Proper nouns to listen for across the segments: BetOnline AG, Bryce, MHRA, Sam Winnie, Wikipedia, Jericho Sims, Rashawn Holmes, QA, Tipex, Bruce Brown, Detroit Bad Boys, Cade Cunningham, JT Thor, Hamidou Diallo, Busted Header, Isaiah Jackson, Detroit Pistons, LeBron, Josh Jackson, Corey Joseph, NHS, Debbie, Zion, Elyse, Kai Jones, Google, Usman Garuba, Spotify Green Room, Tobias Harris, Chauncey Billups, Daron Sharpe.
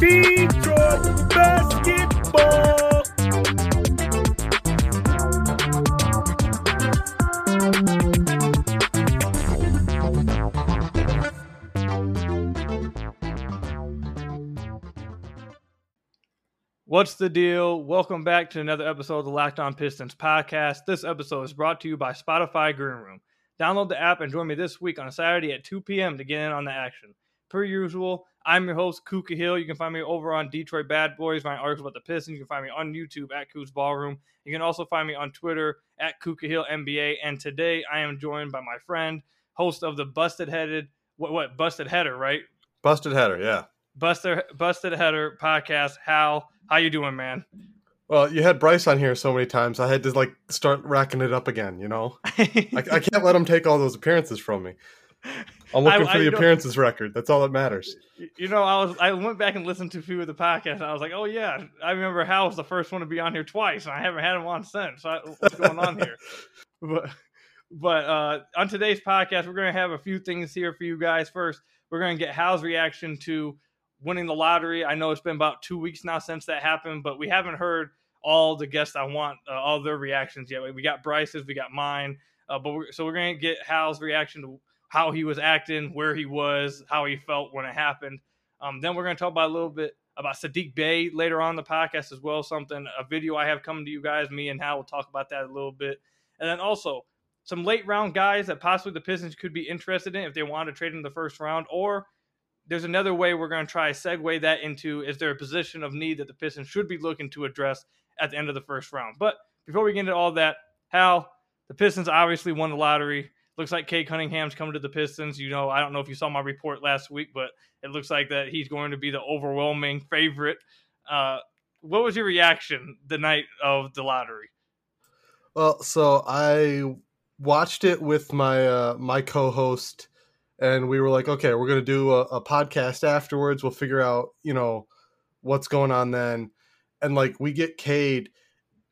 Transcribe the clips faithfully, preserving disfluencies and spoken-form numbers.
Detroit basketball. What's the deal? Welcome back to another episode of the Locked On Pistons podcast. This episode is brought to you by Spotify Green Room. Download the app and join me this week on Saturday at two p.m. to get in on the action. Per usual, I'm your host, Kuba Hill. You can find me over on Detroit Bad Boys, my articles about the Pistons. You can find me on YouTube at Kuba's Ballroom. You can also find me on Twitter at Kuba Hill N B A. And today I am joined by my friend, host of the Busted Headed, what, what, Busted Header, right? Busted Header, yeah. Busted, Busted Header podcast. Hal, how you doing, man? Well, you had Bryce on here so many times, I had to like start racking it up again, you know? I, I can't let him take all those appearances from me. I'm looking I, for the appearances record. That's all that matters. You know, I was I went back and listened to a few of the podcasts, and I was like, oh, yeah, I remember Hal was the first one to be on here twice, and I haven't had him on since. So what's going on here? But, but uh, on today's podcast, we're going to have a few things here for you guys. First, we're going to get Hal's reaction to winning the lottery. I know it's been about two weeks now since that happened, but we haven't heard all the guests I want, uh, all their reactions yet. We got Bryce's, we got mine. Uh, but we're, So we're going to get Hal's reaction to how he was acting, where he was, how he felt when it happened. Um, then we're going to talk about a little bit about Saddiq Bey later on in the podcast as well, something, a video I have coming to you guys. Me and Hal will talk about that a little bit. And then also some late-round guys that possibly the Pistons could be interested in if they want to trade in the first round. Or there's another way we're going to try to segue that into, is there a position of need that the Pistons should be looking to address at the end of the first round? But before we get into all that, Hal, the Pistons obviously won the lottery. Looks like Cade Cunningham's coming to the Pistons. You know, I don't know if you saw my report last week, but it looks like that he's going to be the overwhelming favorite. Uh, what was your reaction the night of the lottery? Well, so I watched it with my uh, my co-host, and we were like, okay, we're going to do a, a podcast afterwards. We'll figure out, you know, what's going on then. And like, we get Cade,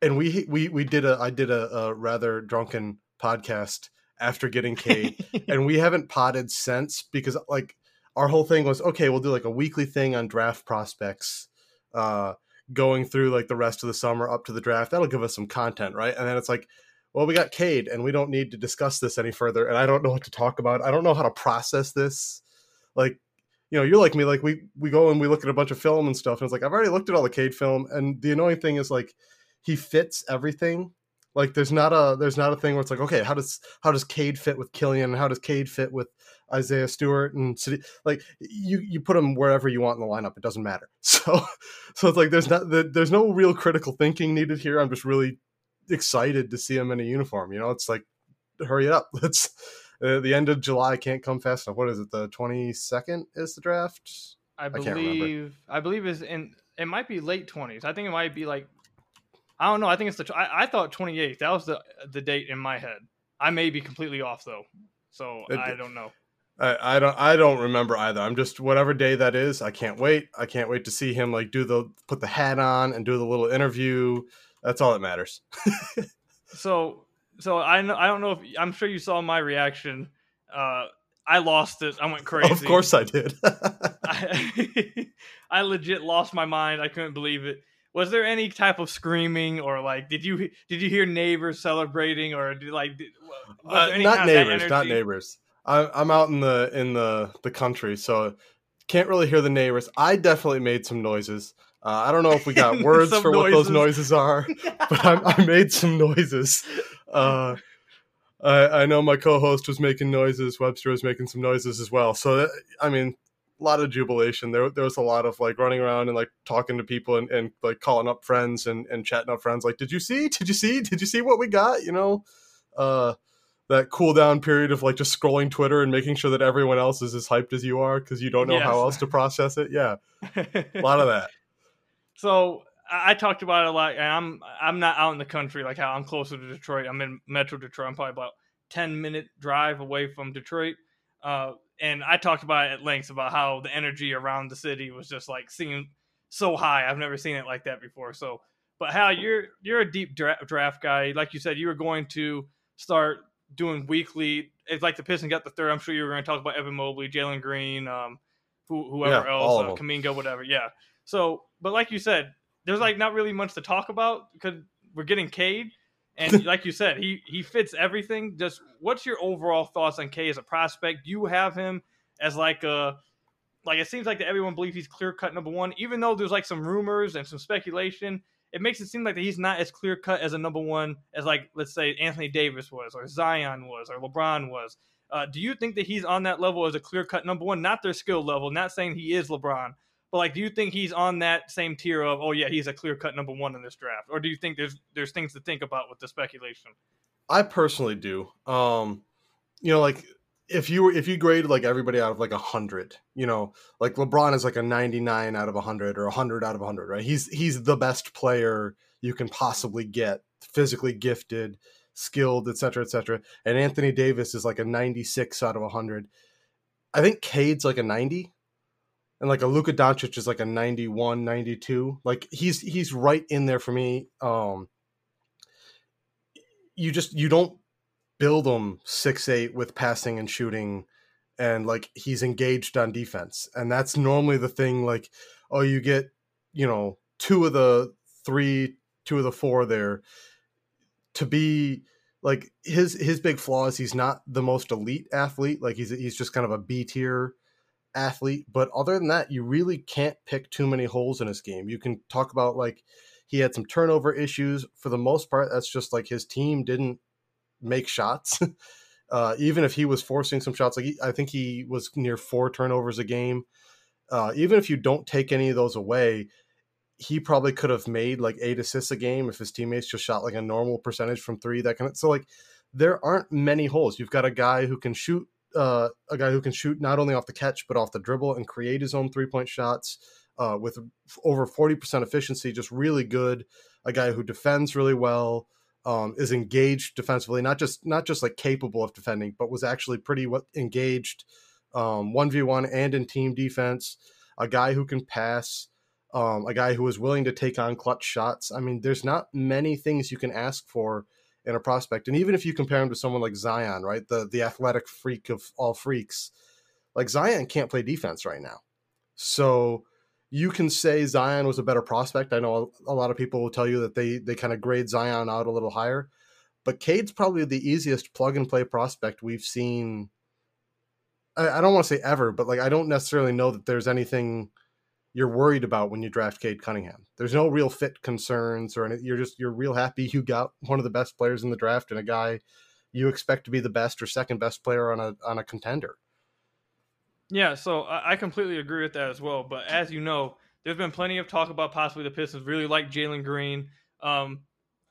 and we we we did a I did a, a rather drunken podcast after getting Cade, and we haven't potted since, because like our whole thing was, okay, we'll do like a weekly thing on draft prospects, uh, going through like the rest of the summer up to the draft. That'll give us some content, right? And then it's like, well, we got Cade, and we don't need to discuss this any further. And I don't know what to talk about. I don't know how to process this. Like, you know, you're like me. Like we we go and we look at a bunch of film and stuff, and it's like, I've already looked at all the Cade film. And the annoying thing is like, he fits everything. Like there's not a there's not a thing where it's like, okay, how does how does Cade fit with Killian, and how does Cade fit with Isaiah Stewart, and like you you put him wherever you want in the lineup, it doesn't matter. So so it's like there's not there's no real critical thinking needed here. I'm just really excited to see him in a uniform. You know, it's like, hurry up. Let's uh, the end of July can't come fast enough. What is it? The twenty-second is the draft. I believe I, can't remember. I believe is in it might be late twenties. I think it might be like. I don't know. I think it's the. I, I thought twenty-eighth. That was the the date in my head. I may be completely off though, so it, I don't know. I, I don't. I don't remember either. I'm just whatever day that is. I can't wait. I can't wait to see him like do the put the hat on and do the little interview. That's all that matters. so so I know. I don't know if I'm sure you saw my reaction. Uh, I lost it. I went crazy. Of course I did. I, I legit lost my mind. I couldn't believe it. Was there any type of screaming, or like, did you did you hear neighbors celebrating, or did, like, did, was there any uh, not, neighbors, not neighbors, not neighbors? I'm out in the in the, the country, so can't really hear the neighbors. I definitely made some noises. Uh, I don't know if we got words for noises. What those noises are, but I, I made some noises. Uh, I, I know my co-host was making noises. Webster was making some noises as well. So that, I mean. A lot of jubilation. There, there was a lot of like running around and like talking to people and, and like calling up friends and, and chatting up friends. Like, did you see? Did you see? Did you see what we got? You know, uh, that cool down period of like just scrolling Twitter and making sure that everyone else is as hyped as you are because you don't know yes. how else to process it. Yeah, a lot of that. So I talked about it a lot, and I'm I'm not out in the country like how I'm closer to Detroit. I'm in Metro Detroit. I'm probably about ten minute drive away from Detroit. Uh, And I talked about it at length about how the energy around the city was just like seemed so high. I've never seen it like that before. So, but Hal, you're you're a deep draft, draft guy. Like you said, you were going to start doing weekly. It's like the Pistons got the third. I'm sure you were going to talk about Evan Mobley, Jalen Green, um, who, whoever yeah, else, uh, Kuminga, whatever. Yeah. So, but like you said, there's like not really much to talk about because we're getting Cade. And like you said, he he fits everything. Just what's your overall thoughts on K as a prospect? Do you have him as like a like it seems like that everyone believes he's clear-cut number one, even though there's like some rumors and some speculation. It makes it seem like that he's not as clear-cut as a number one as like, let's say, Anthony Davis was or Zion was or LeBron was. Uh, do you think that he's on that level as a clear-cut number one? Not their skill level, not saying he is LeBron, but like, do you think he's on that same tier of, oh yeah, he's a clear-cut number one in this draft? Or do you think there's there's things to think about with the speculation? I personally do. Um, you know, like if you were if you grade like everybody out of like a hundred, you know, like LeBron is like a ninety-nine out of a hundred or a hundred out of a hundred, right? He's he's the best player you can possibly get, physically gifted, skilled, et cetera, et cetera. And Anthony Davis is like a ninety-six out of a hundred. I think Cade's like a ninety. And like a Luka Doncic is like a ninety-one, ninety-two. Like he's he's right in there for me. Um, you just you don't build him six eight with passing and shooting, and like he's engaged on defense. And that's normally the thing. Like, oh, you get, you know, two of the three, two of the four there. To be like his his big flaw is he's not the most elite athlete. Like he's he's just kind of a B tier athlete, but other than that, you really can't pick too many holes in his game. You can talk about like he had some turnover issues. For the most part, that's just like his team didn't make shots. Uh, even if he was forcing some shots, like he, I think he was near four turnovers a game. Uh, even if you don't take any of those away, he probably could have made like eight assists a game if his teammates just shot like a normal percentage from three. That kind of so like there aren't many holes. You've got a guy who can shoot. Uh, a guy who can shoot not only off the catch, but off the dribble and create his own three-point shots uh, with over forty percent efficiency, just really good. A guy who defends really well, um, is engaged defensively, not just not just like capable of defending, but was actually pretty engaged um, one v one and in team defense. A guy who can pass, um, a guy who is willing to take on clutch shots. I mean, there's not many things you can ask for in a prospect. And even if you compare him to someone like Zion, right, the the athletic freak of all freaks, like Zion can't play defense right now. So you can say Zion was a better prospect. I know a, a lot of people will tell you that they they kind of grade Zion out a little higher, but Cade's probably the easiest plug and play prospect we've seen. I, I don't want to say ever, but like I don't necessarily know that there's anything you're worried about when you draft Cade Cunningham. There's no real fit concerns or anything. You're just, you're real happy you got one of the best players in the draft and a guy you expect to be the best or second best player on a, on a contender. Yeah. So I completely agree with that as well. But as you know, there's been plenty of talk about possibly the Pistons really like Jalen Green. Um,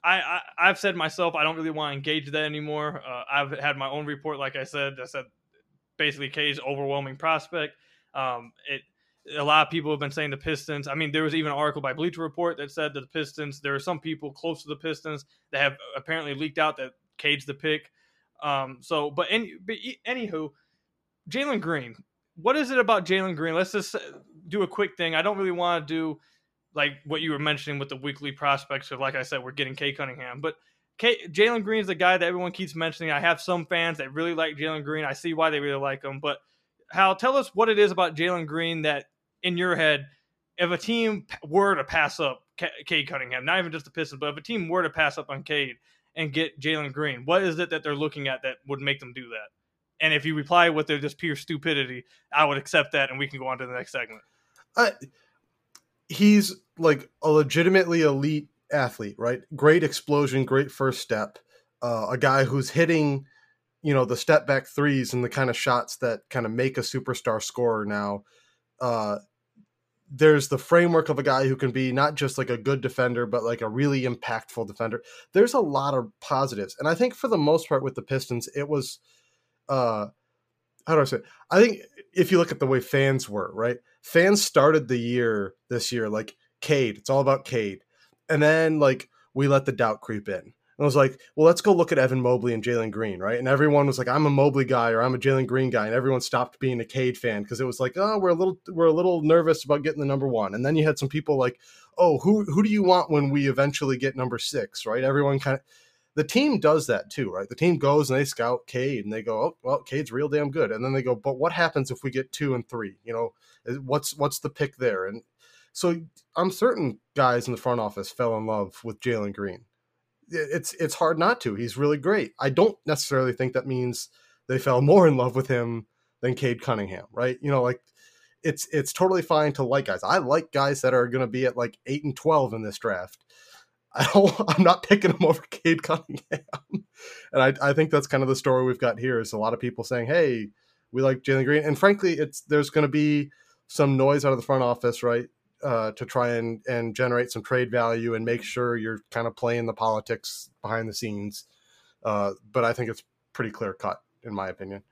I, I I've said myself, I don't really want to engage that anymore. Uh, I've had my own report. Like I said, I said basically Cade's overwhelming prospect. Um, it, A lot of people have been saying the Pistons. I mean, there was even an article by Bleacher Report that said that the Pistons, there are some people close to the Pistons that have apparently leaked out that Cade's the pick. Um, so, but, any, but anywho, Jalen Green, what is it about Jalen Green? Let's just do a quick thing. I don't really want to do like what you were mentioning with the weekly prospects. So like I said, we're getting Cade Cunningham, but Jalen Green is the guy that everyone keeps mentioning. I have some fans that really like Jalen Green. I see why they really like him, but Hal, tell us what it is about Jalen Green that, in your head, if a team were to pass up Cade Cunningham, not even just the Pistons, but if a team were to pass up on Cade and get Jalen Green, what is it that they're looking at that would make them do that? And if you reply with their just pure stupidity, I would accept that, and we can go on to the next segment. Uh, he's like a legitimately elite athlete, right? Great explosion, great first step. Uh, a guy who's hitting, you know, the step back threes and the kind of shots that kind of make a superstar scorer now. Uh, there's the framework of a guy who can be not just like a good defender, but like a really impactful defender. There's a lot of positives. And I think for the most part with the Pistons, it was, uh, how do I say it? I think if you look at the way fans were, right? Fans started the year this year, like Cade, it's all about Cade. And then like we let the doubt creep in. And I was like, well, let's go look at Evan Mobley and Jalen Green, right? And everyone was like, I'm a Mobley guy or I'm a Jalen Green guy. And everyone stopped being a Cade fan because it was like, oh, we're a little we're a little nervous about getting the number one. And then you had some people like, oh, who who do you want when we eventually get number six, right? Everyone kind of – the team does that too, right? The team goes and they scout Cade and they go, oh, well, Cade's real damn good. And then they go, but what happens if we get two and three? You know, what's what's the pick there? And so I'm certain guys in the front office fell in love with Jalen Green. It's it's hard not to. He's really great. I don't necessarily think that means they fell more in love with him than Cade Cunningham, right? You know, like it's it's totally fine to like guys. I like guys that are going to be at like eight and twelve in this draft. I don't, I'm not picking him over Cade Cunningham, and I I think that's kind of the story we've got here. Is a lot of people saying, "Hey, we like Jalen Green," and frankly, it's there's going to be some noise out of the front office, right? Uh, to try and, and generate some trade value and make sure you're kind of playing the politics behind the scenes. Uh, but I think it's pretty clear cut, in my opinion.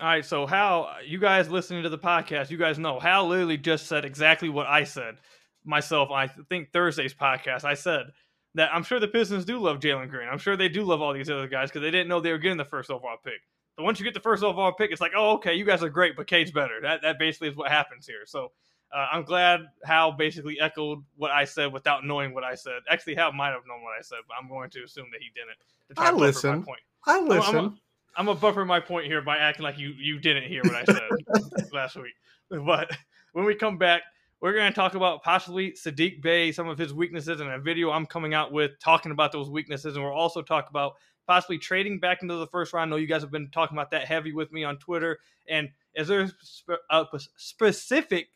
All right, so Hal, you guys listening to the podcast, you guys know Hal literally just said exactly what I said myself. I think Thursday's podcast, I said that I'm sure the Pistons do love Jalen Green. I'm sure they do love all these other guys because they didn't know they were getting the first overall pick. So once you get the first overall pick, it's like, oh, okay, you guys are great, but Cade's better. That that basically is what happens here. So Uh, I'm glad Hal basically echoed what I said without knowing what I said. Actually, Hal might have known what I said, but I'm going to assume that he didn't. To try I, to listen. My point. I listen. I listen. I'm going to buffer my point here by acting like you, you didn't hear what I said last week. But when we come back, we're going to talk about possibly Saddiq Bey, some of his weaknesses, and a video I'm coming out with talking about those weaknesses. And we'll also talk about possibly trading back into the first round. I know you guys have been talking about that heavy with me on Twitter. And is there a specific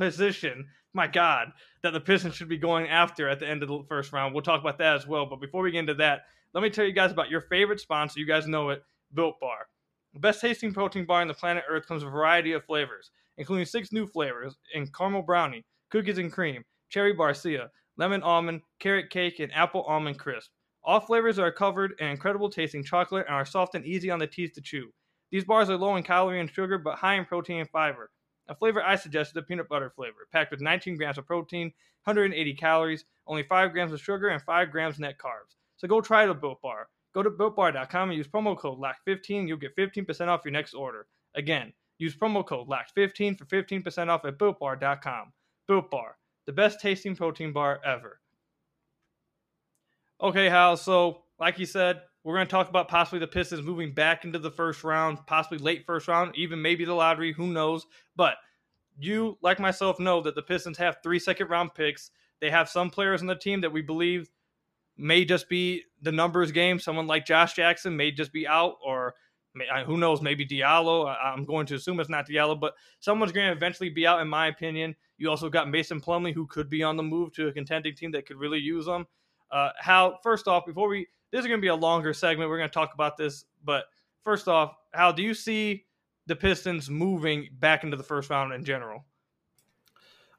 position, my God, that the Pistons should be going after at the end of the first round? We'll talk about that as well. But before we get into that, let me tell you guys about your favorite sponsor. You guys know it, Built Bar. The best tasting protein bar on the planet Earth comes with a variety of flavors, including six new flavors in caramel brownie, cookies and cream, cherry barcia, lemon almond, carrot cake, and apple almond crisp. All flavors are covered in incredible tasting chocolate and are soft and easy on the teeth to chew. These bars are low in calorie and sugar, but high in protein and fiber. A flavor I suggest is the peanut butter flavor, packed with nineteen grams of protein, one hundred eighty calories, only five grams of sugar, and five grams net carbs. So go try the Built Bar. Go to built bar dot com and use promo code L O C K fifteen. You'll get fifteen percent off your next order. Again, use promo code L O C K fifteen for fifteen percent off at built bar dot com. Built Bar, the best tasting protein bar ever. Okay, Hal, so like you said, we're going to talk about possibly the Pistons moving back into the first round, possibly late first round, even maybe the lottery, who knows. But you, like myself, know that the Pistons have three second-round picks. They have some players on the team that we believe may just be the numbers game. Someone like Josh Jackson may just be out, or may, who knows, maybe Diallo. I, I'm going to assume it's not Diallo, but someone's going to eventually be out, in my opinion. You also got Mason Plumlee, who could be on the move to a contending team that could really use them. Uh, Hal, first off, before we... This is going to be a longer segment. We're going to talk about this. But first off, how do you see the Pistons moving back into the first round in general?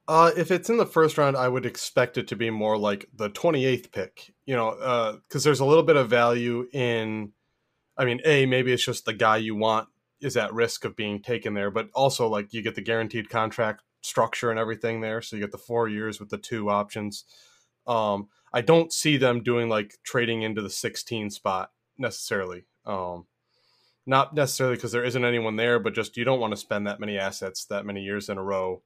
Uh, if it's in the first round, I would expect it to be more like the twenty-eighth pick, you know, because uh, there's a little bit of value in, I mean, A, maybe it's just the guy you want is at risk of being taken there, but also like you get the guaranteed contract structure and everything there. So you get the four years with the two options. Um, I don't see them doing like trading into the sixteen spot necessarily. Um, not necessarily because there isn't anyone there, but just you don't want to spend that many assets that many years in a row.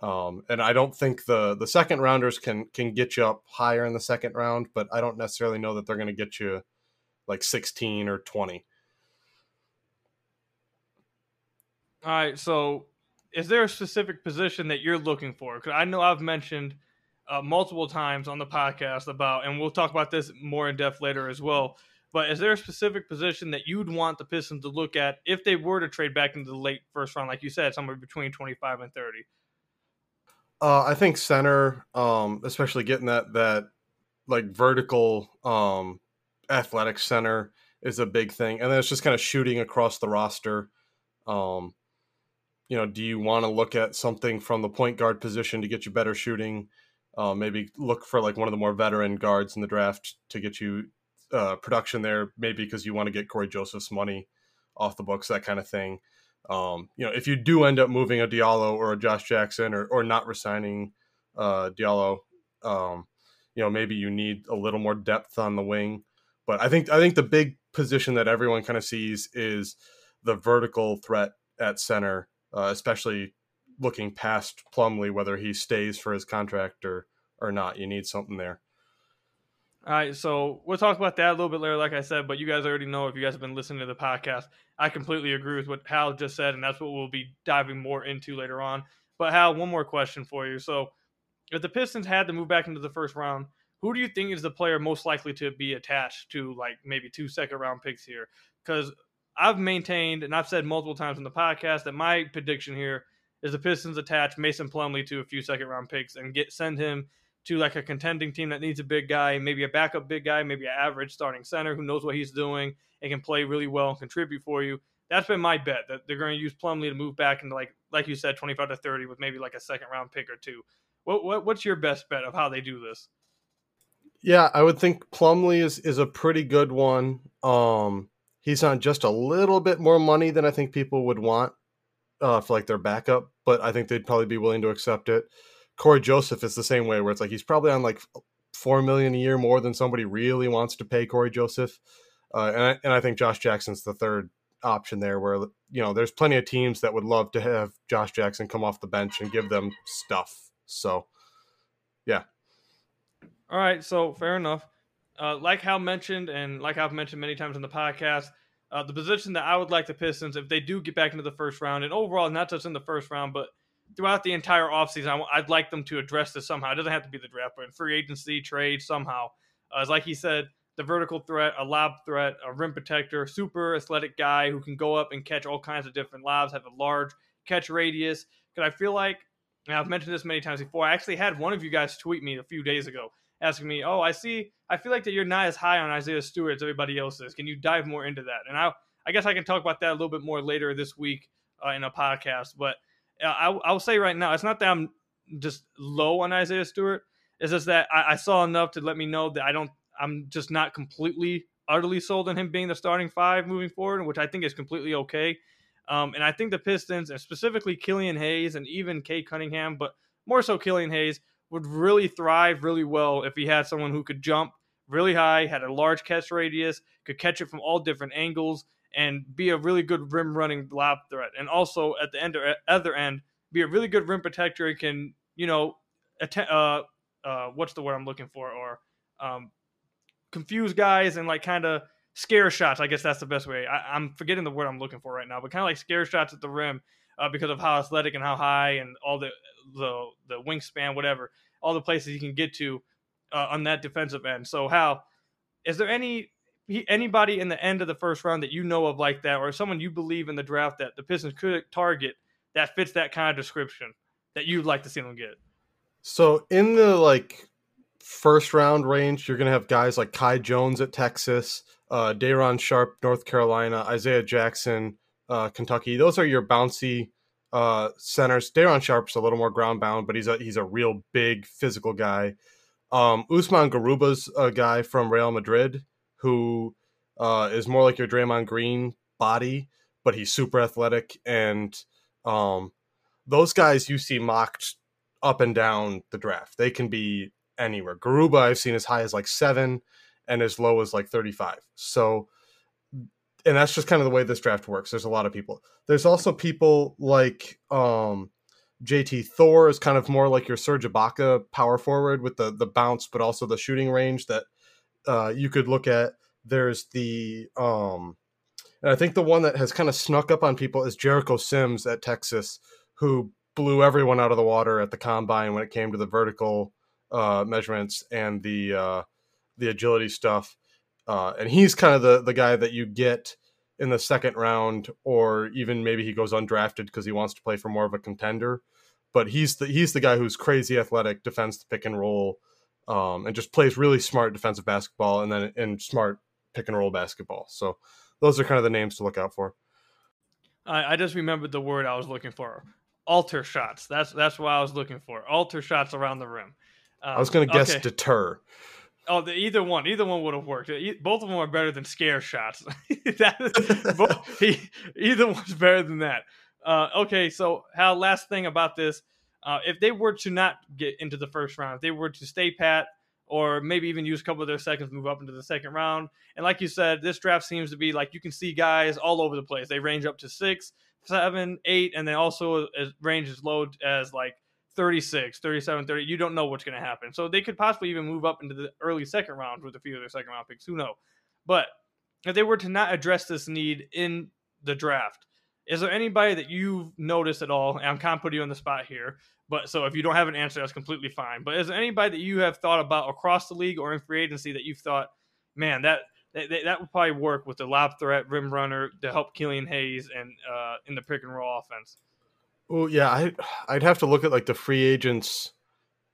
Um, and I don't think the the second rounders can can get you up higher in the second round, but I don't necessarily know that they're going to get you like sixteen or twenty. All right. So is there a specific position that you're looking for? Because I know I've mentioned Uh, multiple times on the podcast about, and we'll talk about this more in depth later as well, but is there a specific position that you'd want the Pistons to look at if they were to trade back into the late first round, like you said, somewhere between twenty-five and thirty? Uh, I think center, um, especially getting that, that like vertical um, athletic center is a big thing. And then it's just kind of shooting across the roster. Um, you know, do you want to look at something from the point guard position to get you better shooting? Uh, maybe look for like one of the more veteran guards in the draft to get you uh, production there, maybe because you want to get Corey Joseph's money off the books, that kind of thing. Um, you know, if you do end up moving a Diallo or a Josh Jackson or or not resigning uh, Diallo, um, you know, maybe you need a little more depth on the wing. But I think I think the big position that everyone kind of sees is the vertical threat at center, uh, especially looking past Plumlee, whether he stays for his contract or, or not. You need something there. All right, so we'll talk about that a little bit later, like I said, but you guys already know, if you guys have been listening to the podcast, I completely agree with what Hal just said, and that's what we'll be diving more into later on. But Hal, one more question for you. So if the Pistons had to move back into the first round, who do you think is the player most likely to be attached to, like, maybe two second-round picks here? Because I've maintained, and I've said multiple times in the podcast, that my prediction here is the Pistons attach Mason Plumlee to a few second-round picks and get send him to like a contending team that needs a big guy, maybe a backup big guy, maybe an average starting center who knows what he's doing and can play really well and contribute for you. That's been my bet, that they're going to use Plumlee to move back into, like like you said, twenty-five to thirty with maybe like a second round pick or two. What, what What's your best bet of how they do this? Yeah, I would think Plumlee is, is a pretty good one. Um, he's on just a little bit more money than I think people would want uh, for like their backup, but I think they'd probably be willing to accept it. Corey Joseph is the same way, where it's like he's probably on like four million dollars a year more than somebody really wants to pay Corey Joseph. Uh, and, I, and I think Josh Jackson's the third option there, where, you know, there's plenty of teams that would love to have Josh Jackson come off the bench and give them stuff. So, yeah. All right. So fair enough. Uh, like Hal mentioned, and like I've mentioned many times in the podcast, uh, the position that I would like the Pistons, if they do get back into the first round, and overall, not just in the first round, but throughout the entire offseason, I'd like them to address this somehow. It doesn't have to be the draft, but in free agency, trade, somehow. As uh, like he said, the vertical threat, a lob threat, a rim protector, super athletic guy who can go up and catch all kinds of different lobs, have a large catch radius. Because I feel like, and I've mentioned this many times before, I actually had one of you guys tweet me a few days ago asking me, oh, I see, I feel like that you're not as high on Isaiah Stewart as everybody else is. Can you dive more into that? And I, I guess I can talk about that a little bit more later this week uh, in a podcast, but I, I will say right now, it's not that I'm just low on Isaiah Stewart. It's just that I, I saw enough to let me know that I don't, I'm just not completely, utterly sold on him being the starting five moving forward, which I think is completely okay. Um, and I think the Pistons, and specifically Killian Hayes and even Cade Cunningham, but more so Killian Hayes, would really thrive really well if he had someone who could jump really high, had a large catch radius, could catch it from all different angles, and be a really good rim-running lob threat. And also, at the end or other end, be a really good rim protector and can, you know, att- uh, uh, what's the word I'm looking for? Or um, confuse guys and, like, kind of scare shots. I guess that's the best way. I- I'm forgetting the word I'm looking for right now, but kind of like scare shots at the rim uh, because of how athletic and how high and all the, the, the wingspan, whatever, all the places you can get to uh, on that defensive end. So, Hal, is there any... He, anybody in the end of the first round that you know of like that, or someone you believe in the draft that the Pistons could target that fits that kind of description that you'd like to see them get? So in the like first round range, you're going to have guys like Kai Jones at Texas, uh, Daron Sharpe, North Carolina, Isaiah Jackson, uh, Kentucky. Those are your bouncy uh, centers. Daron Sharpe's a little more ground bound, but he's a, he's a real big physical guy. Um, Usman Garuba's a guy from Real Madrid, who uh, is more like your Draymond Green body, but he's super athletic. And um, those guys you see mocked up and down the draft. They can be anywhere. Garuba I've seen as high as like seven and as low as like thirty-five. So, and that's just kind of the way this draft works. There's a lot of people. There's also people like um, J T Thor is kind of more like your Serge Ibaka power forward with the the bounce, but also the shooting range that Uh, you could look at. There's the, um, and I think the one that has kind of snuck up on people is Jericho Sims at Texas, who blew everyone out of the water at the combine when it came to the vertical uh, measurements and the uh, the agility stuff. Uh, and he's kind of the, the guy that you get in the second round, or even maybe he goes undrafted because he wants to play for more of a contender. But he's the, he's the guy who's crazy athletic, defends the pick and roll, Um, and just plays really smart defensive basketball and then and smart pick and roll basketball. So those are kind of the names to look out for. I, I just remembered the word I was looking for. Alter shots. That's that's what I was looking for. Alter shots around the rim. Um, I was going to guess okay. Deter. Oh, the, either one. Either one would have worked. Both of them are better than scare shots. that is, both, either one's better than that. Uh, okay, so Hal, last thing about this. Uh, if they were to not get into the first round, if they were to stay pat or maybe even use a couple of their seconds to move up into the second round. And like you said, this draft seems to be like you can see guys all over the place. They range up to six, seven, eight, and they also range as low as like thirty-six, thirty-seven, thirty. You don't know what's going to happen. So they could possibly even move up into the early second round with a few of their second round picks. Who knows? But if they were to not address this need in the draft, is there anybody that you've noticed at all? And I'm kind of putting you on the spot here, but so if you don't have an answer, that's completely fine. But is there anybody that you have thought about across the league or in free agency that you've thought, man, that that, that would probably work with the lob threat rim runner to help Killian Hayes and uh, in the pick and roll offense? Well, yeah, I, I'd have to look at like the free agents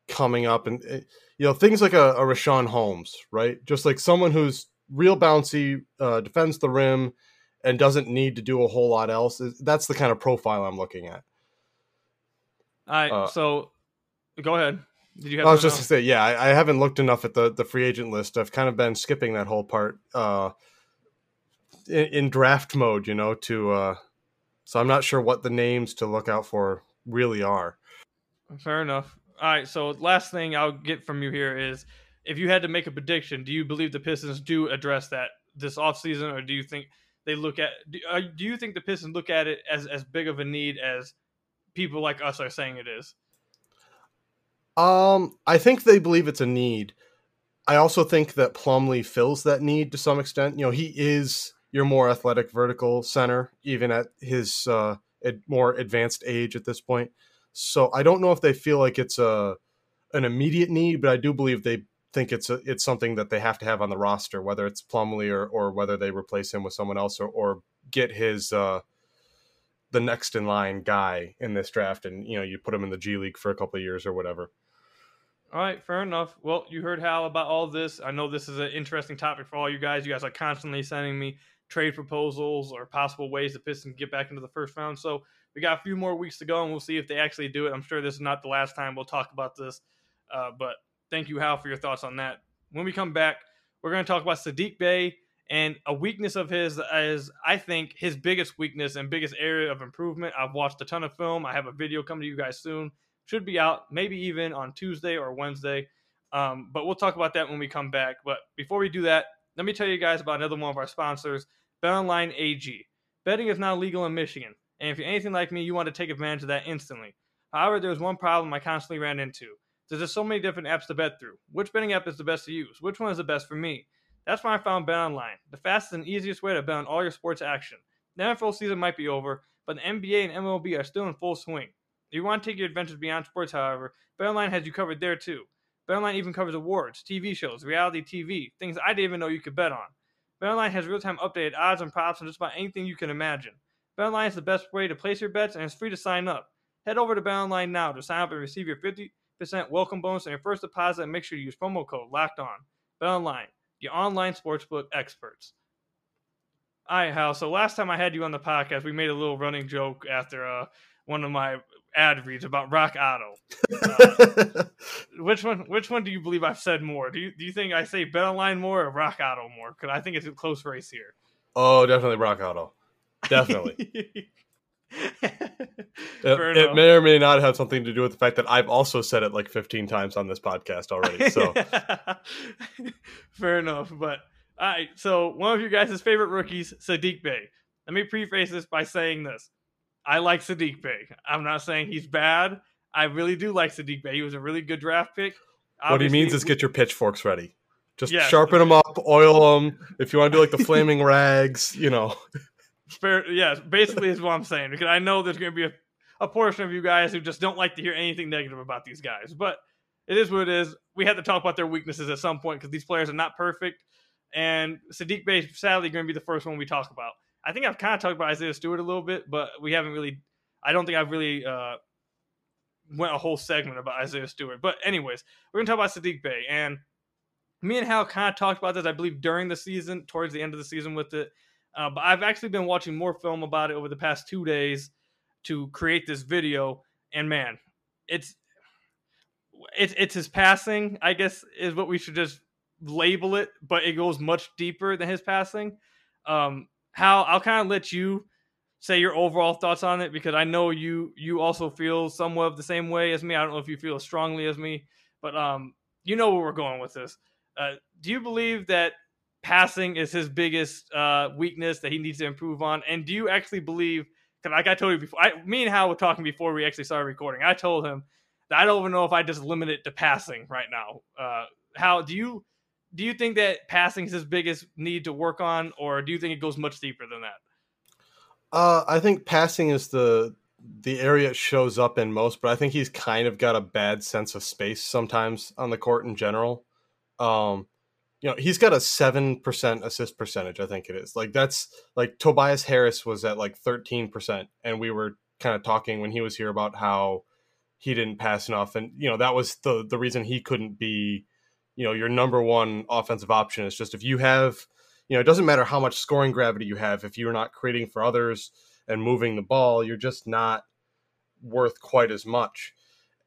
coming up, and you know things like a, a Rashawn Holmes, right? Just like someone who's real bouncy, uh, defends the rim, and doesn't need to do a whole lot else. That's the kind of profile I'm looking at. All right, uh, so go ahead. Did you have I was just going to say, yeah, I, I haven't looked enough at the, the free agent list. I've kind of been skipping that whole part uh, in, in draft mode, you know, to uh, so I'm not sure what the names to look out for really are. Fair enough. All right, so last thing I'll get from you here is, if you had to make a prediction, do you believe the Pistons do address that this offseason, or do you think they look at do, – uh, do you think the Pistons look at it as, as big of a need as people like us are saying it is? Um, I think they believe it's a need. I also think that Plumlee fills that need to some extent. You know, he is your more athletic vertical center, even at his uh, ad- more advanced age at this point. So I don't know if they feel like it's a an immediate need, but I do believe they – think it's a, it's something that they have to have on the roster, whether it's Plumlee or, or whether they replace him with someone else, or, or get his uh, the next in line guy in this draft, and you know you put him in the G League for a couple of years or whatever. All right, fair enough. Well, you heard Hal about all this. I know this is an interesting topic for all you guys. You guys are constantly sending me trade proposals or possible ways the Pistons get back into the first round. So we got a few more weeks to go, and we'll see if they actually do it. I'm sure this is not the last time we'll talk about this, uh, but. Thank you, Hal, for your thoughts on that. When we come back, we're going to talk about Saddiq Bey and a weakness of his is, I think, his biggest weakness and biggest area of improvement. I've watched a ton of film. I have a video coming to you guys soon. Should be out maybe even on Tuesday or Wednesday. Um, but we'll talk about that when we come back. But before we do that, let me tell you guys about another one of our sponsors, BetOnline A G. Betting is now legal in Michigan, and if you're anything like me, you want to take advantage of that instantly. However, there's one problem I constantly ran into. There's just so many different apps to bet through. Which betting app is the best to use? Which one is the best for me? That's why I found BetOnline, the fastest and easiest way to bet on all your sports action. The N F L season might be over, but the N B A and M L B are still in full swing. If you want to take your adventures beyond sports, however, BetOnline has you covered there too. BetOnline even covers awards, T V shows, reality T V, things I didn't even know you could bet on. BetOnline has real-time updated odds and props on just about anything you can imagine. BetOnline is the best way to place your bets, and it's free to sign up. Head over to BetOnline now to sign up and receive your fifty percent welcome bonus on your first deposit, and make sure you use promo code Locked On. BetOnline, your online sportsbook experts. All right, Hal. So last time I had you on the podcast, we made a little running joke after uh, one of my ad reads about Rock Auto. Uh, which one? Which one do you believe I've said more? Do you do you think I say BetOnline more or Rock Auto more? Because I think it's a close race here. Oh, definitely Rock Auto. Definitely. It, it may or may not have something to do with the fact that I've also said it like fifteen times on this podcast already. So fair enough. But all right, so one of your guys' favorite rookies, Saddiq Bey. Let me preface this by saying this: I like Saddiq Bey. I'm not saying he's bad. I really do like Saddiq Bey. He was a really good draft pick. Obviously, what he means is get your pitchforks ready. Just yes. Sharpen them up, oil them. If you want to do like the flaming rags, you know. Fair, yes, basically is what I'm saying, because I know there's going to be a, a portion of you guys who just don't like to hear anything negative about these guys, but it is what it is. We have to talk about their weaknesses at some point because these players are not perfect, and Saddiq Bey is sadly going to be the first one we talk about. I think I've kind of talked about Isaiah Stewart a little bit, but we haven't really – I don't think I've really uh, went a whole segment about Isaiah Stewart. But anyways, we're going to talk about Saddiq Bey, and me and Hal kind of talked about this, I believe, during the season, towards the end of the season with it. Uh, but I've actually been watching more film about it over the past two days to create this video. And man, it's, it's, it's his passing, I guess, is what we should just label it, but it goes much deeper than his passing. Um, Hal, I'll kind of let you say your overall thoughts on it, because I know you, you also feel somewhat of the same way as me. I don't know if you feel as strongly as me, but, um, you know where we're going with this. Uh, do you believe that passing is his biggest uh, weakness that he needs to improve on? And do you actually believe, because like I told you before, I, me and Hal were talking before we actually started recording. I told him that I don't even know if I just limit it to passing right now. Uh, Hal, do you do you think that passing is his biggest need to work on, or do you think it goes much deeper than that? Uh, I think passing is the the area it shows up in most, but I think he's kind of got a bad sense of space sometimes on the court in general. Um, you know, he's got a seven percent assist percentage, I think it is. Like that's like Tobias Harris was at like thirteen percent, and we were kind of talking when he was here about how he didn't pass enough, and you know, that was the the reason he couldn't be, you know, your number one offensive option. It's just if you have, you know, it doesn't matter how much scoring gravity you have, if you're not creating for others and moving the ball, you're just not worth quite as much.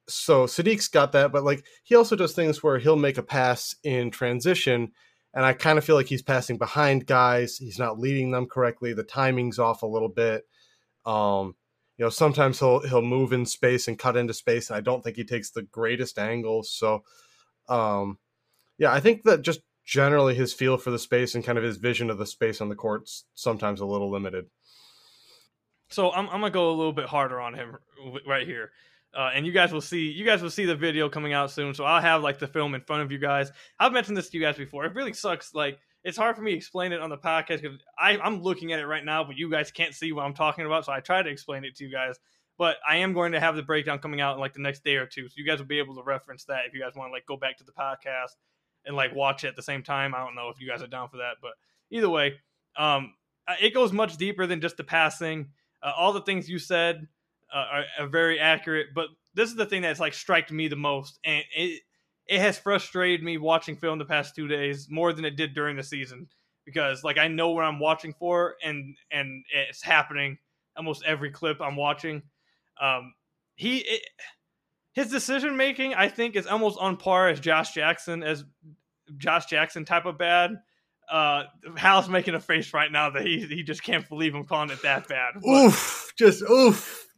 So Saddiq's got that, but like he also does things where he'll make a pass in transition, and I kind of feel like he's passing behind guys. He's not leading them correctly. The timing's off a little bit. Um, you know, sometimes he'll he'll move in space and cut into space, and I don't think he takes the greatest angles. So, um, yeah, I think that just generally his feel for the space and kind of his vision of the space on the court's sometimes a little limited. So I'm I'm gonna go a little bit harder on him right here. Uh, and you guys will see you guys will see the video coming out soon. So I'll have like the film in front of you guys. I've mentioned this to you guys before. It really sucks. Like it's hard for me to explain it on the podcast because I'm looking at it right now, but you guys can't see what I'm talking about. So I try to explain it to you guys. But I am going to have the breakdown coming out in like the next day or two. So you guys will be able to reference that if you guys want to like go back to the podcast and like watch it at the same time. I don't know if you guys are down for that. But either way, um, it goes much deeper than just the passing. Uh, all the things you said. Uh, are, are very accurate, but this is the thing that's like striked me the most, and it it has frustrated me watching film the past two days more than it did during the season, because like I know what I'm watching for, and and it's happening almost every clip I'm watching. Um, he it, his decision making I think is almost on par as Josh Jackson as Josh Jackson type of bad. Uh, Hal's making a face right now that he he just can't believe I'm calling it that bad. But, oof, just oof.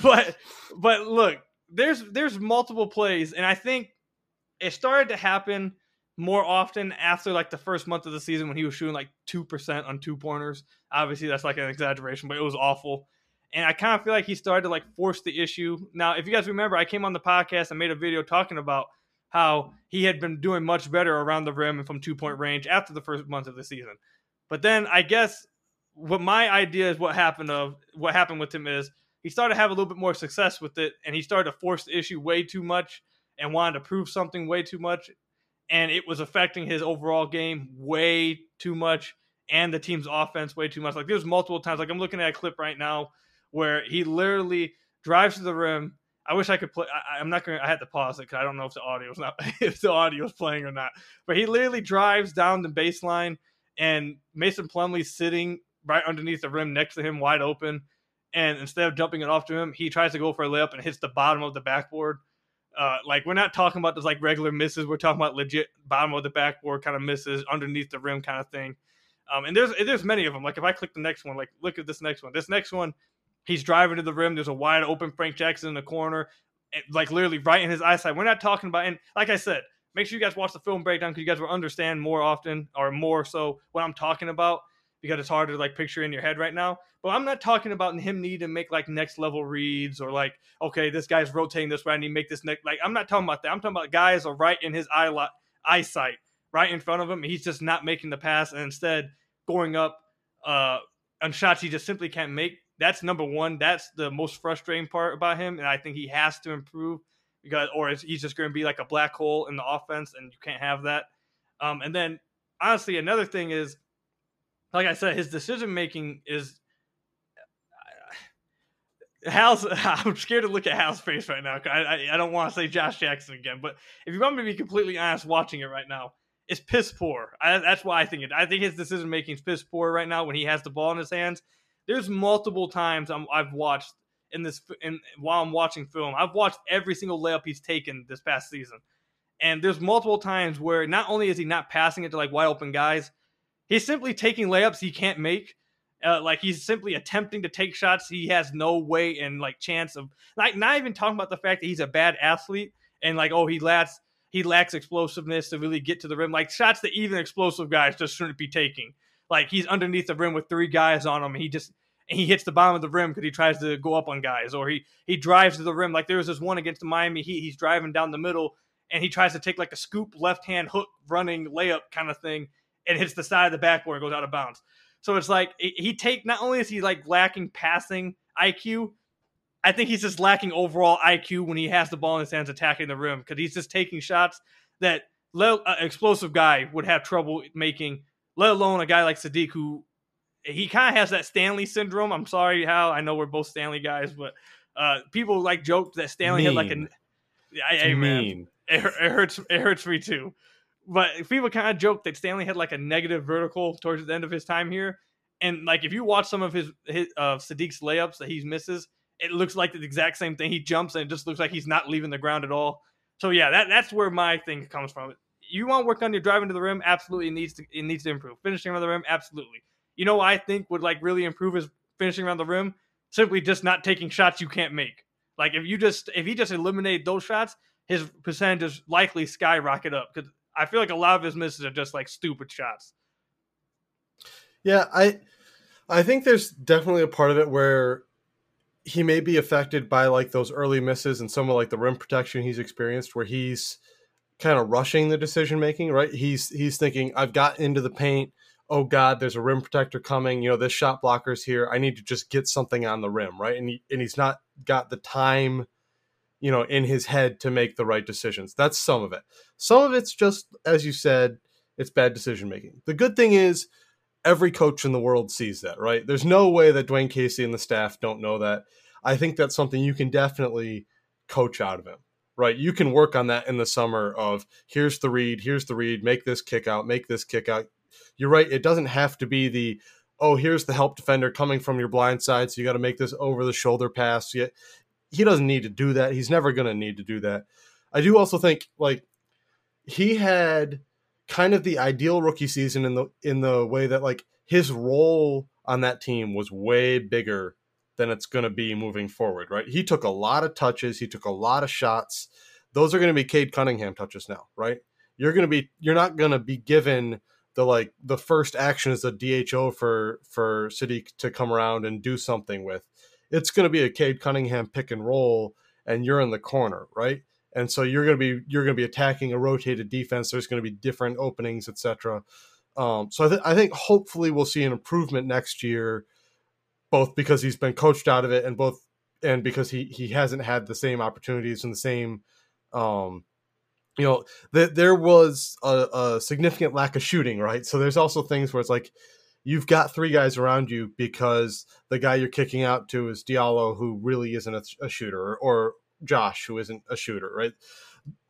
but but look, there's there's multiple plays, and I think it started to happen more often after like the first month of the season when he was shooting like two percent on two pointers. Obviously, that's like an exaggeration, but it was awful. And I kind of feel like he started to like force the issue. Now, if you guys remember, I came on the podcast and made a video talking about how he had been doing much better around the rim and from two point range after the first month of the season. But then I guess what my idea is what happened of what happened with him is. He started to have a little bit more success with it, and he started to force the issue way too much and wanted to prove something way too much, and it was affecting his overall game way too much and the team's offense way too much. Like, there's multiple times. Like, I'm looking at a clip right now where he literally drives to the rim. I wish I could play. I, I'm not going to – I had to pause it because I don't know if the audio is not – if the audio is playing or not. But he literally drives down the baseline, and Mason Plumlee's sitting right underneath the rim next to him wide open. And instead of jumping it off to him, he tries to go for a layup and hits the bottom of the backboard. Uh, like, we're not talking about those, like, regular misses. We're talking about legit bottom of the backboard kind of misses, underneath the rim kind of thing. Um, and there's there's many of them. Like, if I click the next one, like, look at this next one. This next one, he's driving to the rim. There's a wide open Frank Jackson in the corner, like, literally right in his eyesight. We're not talking about – and like I said, make sure you guys watch the film breakdown because you guys will understand more often or more so what I'm talking about. Because it's hard to like picture in your head right now. But I'm not talking about him needing to make like next level reads or like, okay, this guy's rotating this way. I need to make this next. Like, I'm not talking about that. I'm talking about guys are right in his eye lo- eyesight, right in front of him. He's just not making the pass and instead going up uh, on shots he just simply can't make. That's number one. That's the most frustrating part about him. And I think he has to improve because, or he's just going to be like a black hole in the offense and you can't have that. Um, and then honestly, another thing is, like I said, his decision-making is – Hal's – I'm scared to look at Hal's face right now. I, I I don't want to say Josh Jackson again. But if you want me to be completely honest watching it right now, it's piss poor. I, that's why I think it. I think his decision-making is piss poor right now when he has the ball in his hands. There's multiple times I'm, I've watched in this – in while I'm watching film. I've watched every single layup he's taken this past season. And there's multiple times where not only is he not passing it to, like, wide-open guys – he's simply taking layups he can't make. Uh, like, he's simply attempting to take shots he has no way and, like, chance of. Like, not even talking about the fact that he's a bad athlete and, like, oh, he lacks He lacks explosiveness to really get to the rim. Like, shots that even explosive guys just shouldn't be taking. Like, he's underneath the rim with three guys on him. And he just and he hits the bottom of the rim because he tries to go up on guys. Or he he drives to the rim. Like, there was this one against the Miami Heat. He's driving down the middle, and he tries to take, like, a scoop, left-hand hook, running layup kind of thing, and hits the side of the backboard and goes out of bounds. So it's like, he take, not only is he, like, lacking passing I Q, I think he's just lacking overall I Q when he has the ball in his hands attacking the rim, because he's just taking shots that an uh, explosive guy would have trouble making, let alone a guy like Saddiq, who he kind of has that Stanley syndrome. I'm sorry, Hal. I know we're both Stanley guys, but uh, people like joke that Stanley mean. had like a... I, I mean. It, it hurts. It hurts me too. But people kind of joke that Stanley had like a negative vertical towards the end of his time here. And like, if you watch some of his, his uh, Saddiq's layups that he misses, it looks like the exact same thing. He jumps and it just looks like he's not leaving the ground at all. So yeah, that, that's where my thing comes from. You want to work on your driving to the rim? Absolutely. It needs to, it needs to improve. Finishing around the rim? Absolutely. You know what I think would like really improve his finishing around the rim? Simply just not taking shots you can't make. Like if you just, if he just eliminated those shots, his percentages likely skyrocket up, because I feel like a lot of his misses are just like stupid shots. Yeah, I I think there's definitely a part of it where he may be affected by like those early misses and some of like the rim protection he's experienced, where he's kind of rushing the decision making, right? He's he's thinking, I've got into the paint. Oh God, there's a rim protector coming. You know, this shot blocker's here. I need to just get something on the rim, right? And he, and he's not got the time, you know, in his head to make the right decisions. That's some of it. Some of it's just, as you said, it's bad decision-making. The good thing is every coach in the world sees that, right? There's no way that Dwayne Casey and the staff don't know that. I think that's something you can definitely coach out of him, right? You can work on that in the summer of here's the read, here's the read, make this kick out, make this kick out. You're right. It doesn't have to be the, oh, here's the help defender coming from your blind side, so you got to make this over the shoulder pass. Yeah. He doesn't need to do that. He's never going to need to do that. I do also think like he had kind of the ideal rookie season in the in the way that like his role on that team was way bigger than it's going to be moving forward, right? He took a lot of touches. He took a lot of shots. Those are going to be Cade Cunningham touches now, right? You're going to be you're not going to be given the like the first action is a D H O for for Saddiq to come around and do something with. It's going to be a Cade Cunningham pick and roll, and you're in the corner, right? And so you're going to be you're going to be attacking a rotated defense. There's going to be different openings, et cetera. Um, so I, th- I think hopefully we'll see an improvement next year, both because he's been coached out of it, and both and because he he hasn't had the same opportunities and the same, um, you know, th- there was a, a significant lack of shooting, right? So there's also things where it's like, you've got three guys around you because the guy you're kicking out to is Diallo, who really isn't a, a shooter, or, or Josh, who isn't a shooter, right?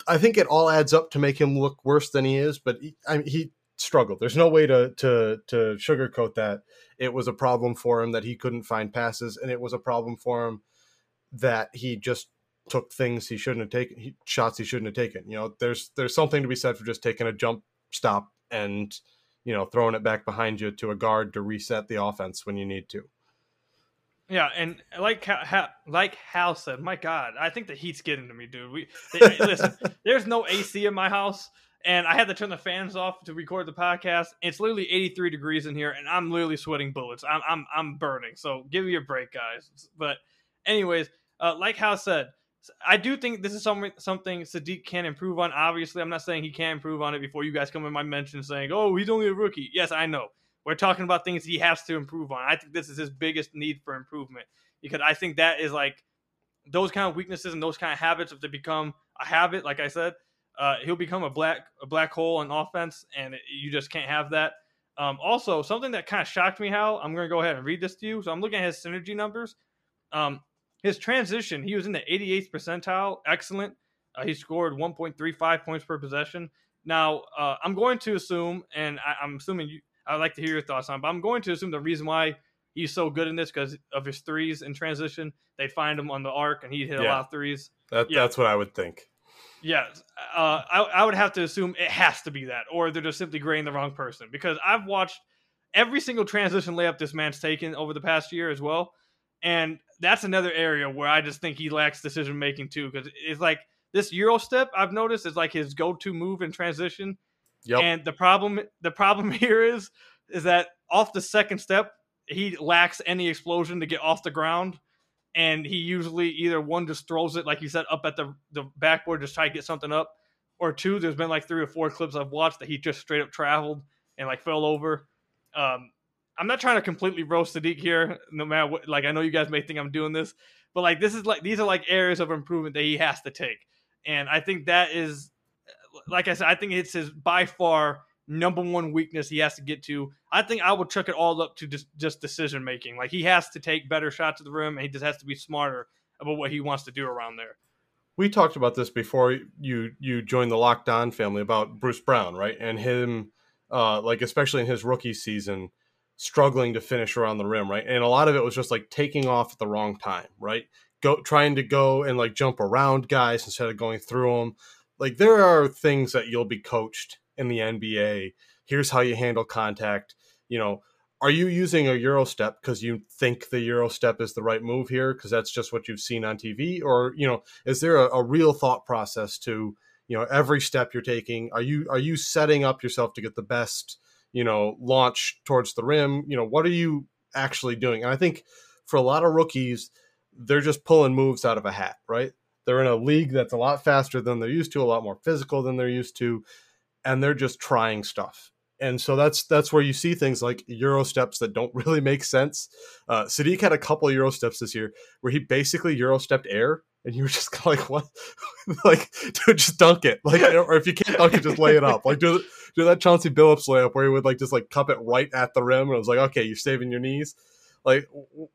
I think it all adds up to make him look worse than he is, but he, I mean, he struggled. There's no way to, to to sugarcoat that. It was a problem for him that he couldn't find passes, and it was a problem for him that he just took things he shouldn't have taken, he, shots he shouldn't have taken. You know, there's there's something to be said for just taking a jump stop and – you know, throwing it back behind you to a guard to reset the offense when you need to. Yeah, and like how, like Hal said, my God, I think the heat's getting to me, dude. We they, listen, there's no A C in my house, and I had to turn the fans off to record the podcast. It's literally eighty-three degrees in here, and I'm literally sweating bullets. I'm I'm I'm burning, so give me a break, guys. But anyways, uh, like Hal said, I do think this is something something Saddiq can improve on. Obviously, I'm not saying he can improve on it before you guys come in my mention saying, oh, he's only a rookie. Yes, I know. We're talking about things he has to improve on. I think this is his biggest need for improvement, because I think that is like those kind of weaknesses and those kind of habits, if they become a habit, like I said, uh, he'll become a black a black hole in offense, and you just can't have that. Um, also, something that kind of shocked me, Hal, I'm going to go ahead and read this to you. So I'm looking at his synergy numbers. Um His transition, he was in the eighty-eighth percentile, excellent. Uh, he scored one point three five points per possession. Now, uh, I'm going to assume, and I, I'm assuming you, I'd like to hear your thoughts on it, but I'm going to assume the reason why he's so good in this because of his threes in transition. They find him on the arc, and he'd hit yeah. a lot of threes. That, yeah. That's what I would think. Yeah, uh, I, I would have to assume it has to be that, or they're just simply grading the wrong person, because I've watched every single transition layup this man's taken over the past year as well, and that's another area where I just think he lacks decision-making too, because it's like this Euro step, I've noticed, is like his go-to move in transition. Yep. And the problem, the problem here is, is that off the second step, he lacks any explosion to get off the ground. And he usually either one just throws it, like you said, up at the, the backboard, just try to get something up, or two, there's been like three or four clips I've watched that he just straight up traveled and like fell over. Um, I'm not trying to completely roast Saddiq here, no matter what. Like, I know you guys may think I'm doing this, but like, this is like, these are like areas of improvement that he has to take. And I think that is, like I said, I think it's his by far number one weakness he has to get to. I think I would chuck it all up to just, just decision making. Like, he has to take better shots at the rim, and he just has to be smarter about what he wants to do around there. We talked about this before you you joined the Locked On family about Bruce Brown, right? And him, uh, like especially in his rookie season, struggling to finish around the rim, right? And a lot of it was just like taking off at the wrong time, right? Go trying to go and like jump around guys instead of going through them. Like, there are things that you'll be coached in the N B A. Here's how you handle contact. You know, are you using a Euro step because you think the Euro step is the right move here because that's just what you've seen on T V? Or, you know, is there a, a real thought process to, you know, every step you're taking? Are you are you setting up yourself to get the best, you know, launch towards the rim? You know, what are you actually doing? And I think for a lot of rookies, they're just pulling moves out of a hat, right? They're in a league that's a lot faster than they're used to, a lot more physical than they're used to, and they're just trying stuff. And so that's that's where you see things like Euro steps that don't really make sense. Uh, Saddiq had a couple of Euro steps this year where he basically Euro stepped air, and you were just kind of like, what? Like, dude, just dunk it. Like, or if you can't dunk it, just lay it up. Like, do, do that Chauncey Billups layup where he would like just like cup it right at the rim, and it was like, okay, you're saving your knees. Like,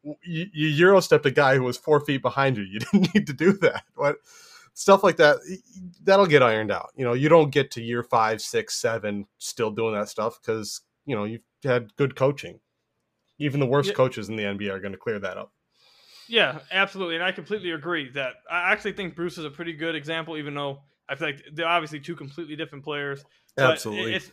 you, you Euro stepped a guy who was four feet behind you. You didn't need to do that. What stuff like that, that'll get ironed out. You know, you don't get to year five, six, seven still doing that stuff because, you know, you've had good coaching. Even the worst yeah. coaches in the N B A are going to clear that up. Yeah, absolutely. And I completely agree that I actually think Bruce is a pretty good example, even though I feel like they're obviously two completely different players. Absolutely. It's,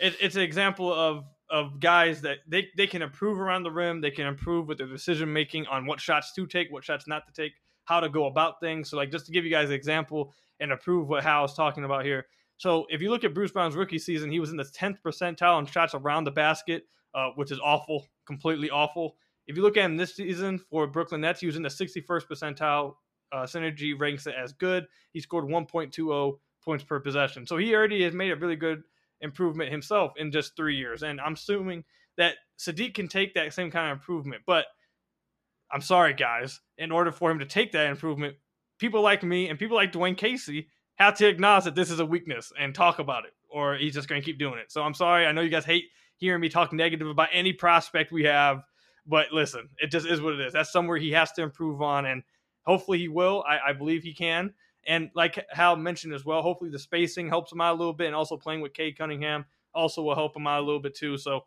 it, it's an example of, of guys that they, they can improve around the rim. They can improve with their decision-making on what shots to take, what shots not to take, how to go about things. So, like, just to give you guys an example and to prove what Hal's talking about here. So, if you look at Bruce Brown's rookie season, he was in the tenth percentile in shots around the basket, uh, which is awful, completely awful. If you look at him this season for Brooklyn Nets, he was in the sixty-first percentile. Uh, Synergy ranks it as good. He scored one point two zero points per possession. So, he already has made a really good improvement himself in just three years. And I'm assuming that Saddiq can take that same kind of improvement. But I'm sorry, guys, in order for him to take that improvement, people like me and people like Dwayne Casey have to acknowledge that this is a weakness and talk about it, or he's just going to keep doing it. So I'm sorry. I know you guys hate hearing me talk negative about any prospect we have, but listen, it just is what it is. That's somewhere he has to improve on, and hopefully he will. I, I believe he can. And like Hal mentioned as well, hopefully the spacing helps him out a little bit, and also playing with Cade Cunningham also will help him out a little bit too. So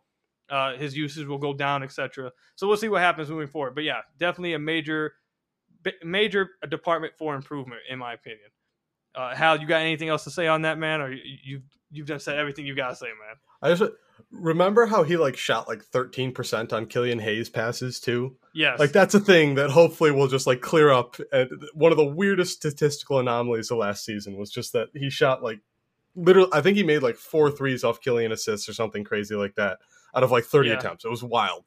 Uh, his usage will go down, et cetera. So we'll see what happens moving forward. But yeah, definitely a major, major department for improvement, in my opinion. Uh, Hal, you got anything else to say on that, man? Or you, you've you've just said everything you gotta say, man. I just remember how he like shot like thirteen percent on Killian Hayes passes too. Yes, like that's a thing that hopefully will just like clear up. And one of the weirdest statistical anomalies of last season was just that he shot like literally, I think he made like four threes off Killian assists or something crazy like that, out of like thirty yeah. attempts. It was wild.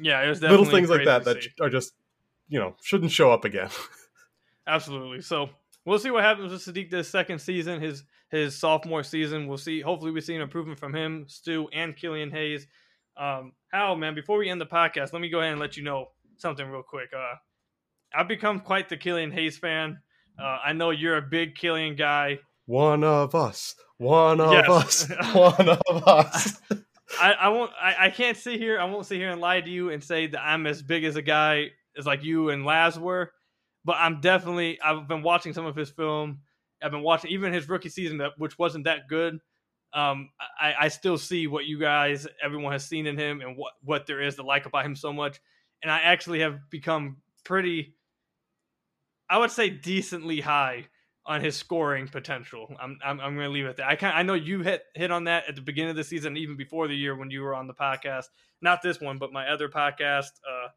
Yeah, it was definitely little things like that that are just, you know, shouldn't show up again. Absolutely. So we'll see what happens with Saddiq this second season, his his sophomore season. We'll see. Hopefully we see an improvement from him, Stu, and Killian Hayes. Um, Hal, man, before we end the podcast, let me go ahead and let you know something real quick. Uh, I've become quite the Killian Hayes fan. Uh, I know you're a big Killian guy. One of us. One of yes. us. One of us. I, I won't. I, I can't sit here. I won't sit here and lie to you and say that I'm as big as a guy as like you and Laz were, but I'm definitely. I've been watching some of his film. I've been watching even his rookie season, which wasn't that good. Um, I, I still see what you guys, everyone has seen in him, and what what there is to like about him so much. And I actually have become pretty, I would say, decently high on his scoring potential. I'm I'm, I'm going to leave it at that. I can I know you hit hit on that at the beginning of the season, even before the year when you were on the podcast. Not this one, but my other podcast, uh,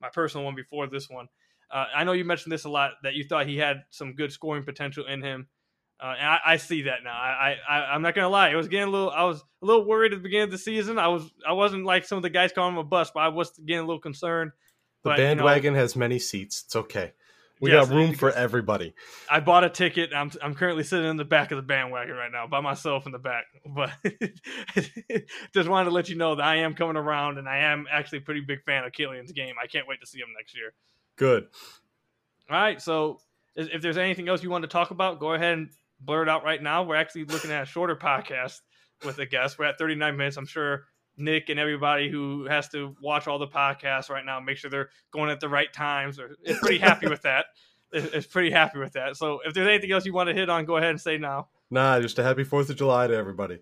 my personal one before this one. Uh, I know you mentioned this a lot, that you thought he had some good scoring potential in him. Uh, and I, I see that now. I, I, I'm not going to lie. It was getting a little, I was a little worried at the beginning of the season. I was, I wasn't like some of the guys calling him a bust, but I was getting a little concerned. The but, bandwagon you know, has many seats. It's okay. We yes, got room for everybody. I bought a ticket. I'm I'm currently sitting in the back of the bandwagon right now by myself in the back. But just wanted to let you know that I am coming around, and I am actually a pretty big fan of Killian's game. I can't wait to see him next year. Good. All right. So if there's anything else you want to talk about, go ahead and blurt it out right now. We're actually looking at a shorter podcast with a guest. We're at thirty-nine minutes. I'm sure Nick and everybody who has to watch all the podcasts right now, make sure they're going at the right times. Or it's pretty happy with that. It's pretty happy with that. So if there's anything else you want to hit on, go ahead and say now. Nah, just a happy fourth of July to everybody.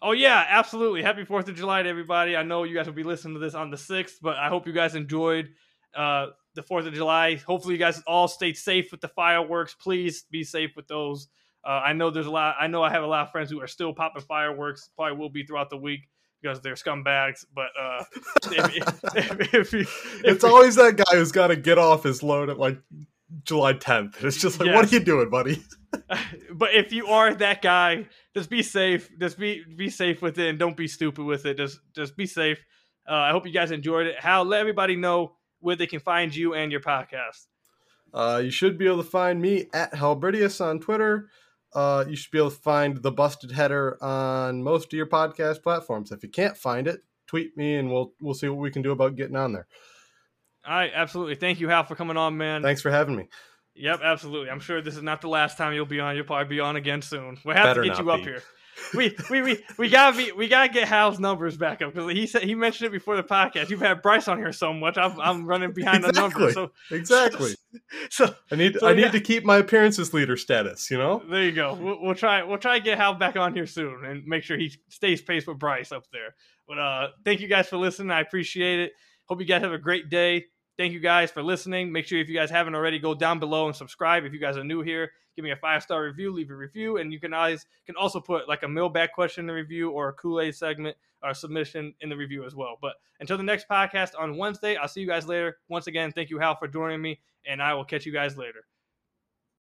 Oh yeah, absolutely. Happy fourth of July to everybody. I know you guys will be listening to this on the sixth, but I hope you guys enjoyed uh, the fourth of July. Hopefully you guys all stayed safe with the fireworks. Please be safe with those. Uh, I know there's a lot. I know I have a lot of friends who are still popping fireworks. Probably will be throughout the week, because they're scumbags, but uh, if, if, if, if, it's if, always that guy who's got to get off his load at like July tenth. It's just like, yes. What are you doing, buddy? But if you are that guy, just be safe. Just be be safe with it, and don't be stupid with it. Just just be safe. Uh, I hope you guys enjoyed it. Hal, let everybody know where they can find you and your podcast. Uh, you should be able to find me at Halbertius on Twitter. Uh, you should be able to find the Busted Header on most of your podcast platforms. If you can't find it, tweet me, and we'll we'll see what we can do about getting on there. All right, absolutely. Thank you, Hal, for coming on, man. Thanks for having me. Yep, absolutely. I'm sure this is not the last time you'll be on. You'll probably be on again soon. We'll have Better to get you be. up here. We we we we gotta be, we gotta get Hal's numbers back up, because he said he mentioned it before the podcast. You've had Bryce on here so much, I'm I'm running behind exactly. the numbers. So exactly. So I need so I yeah. need to keep my appearances leader status. You know. There you go. We'll, we'll try we'll try to get Hal back on here soon and make sure he stays pace with Bryce up there. But uh, thank you guys for listening. I appreciate it. Hope you guys have a great day. Thank you guys for listening. Make sure if you guys haven't already, go down below and subscribe. If you guys are new here, give me a five-star review, leave a review, and you can always can also put like a mailbag question in the review or a Kool-Aid segment or submission in the review as well. But until the next podcast on Wednesday, I'll see you guys later. Once again, thank you, Hal, for joining me, and I will catch you guys later.